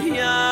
Yeah.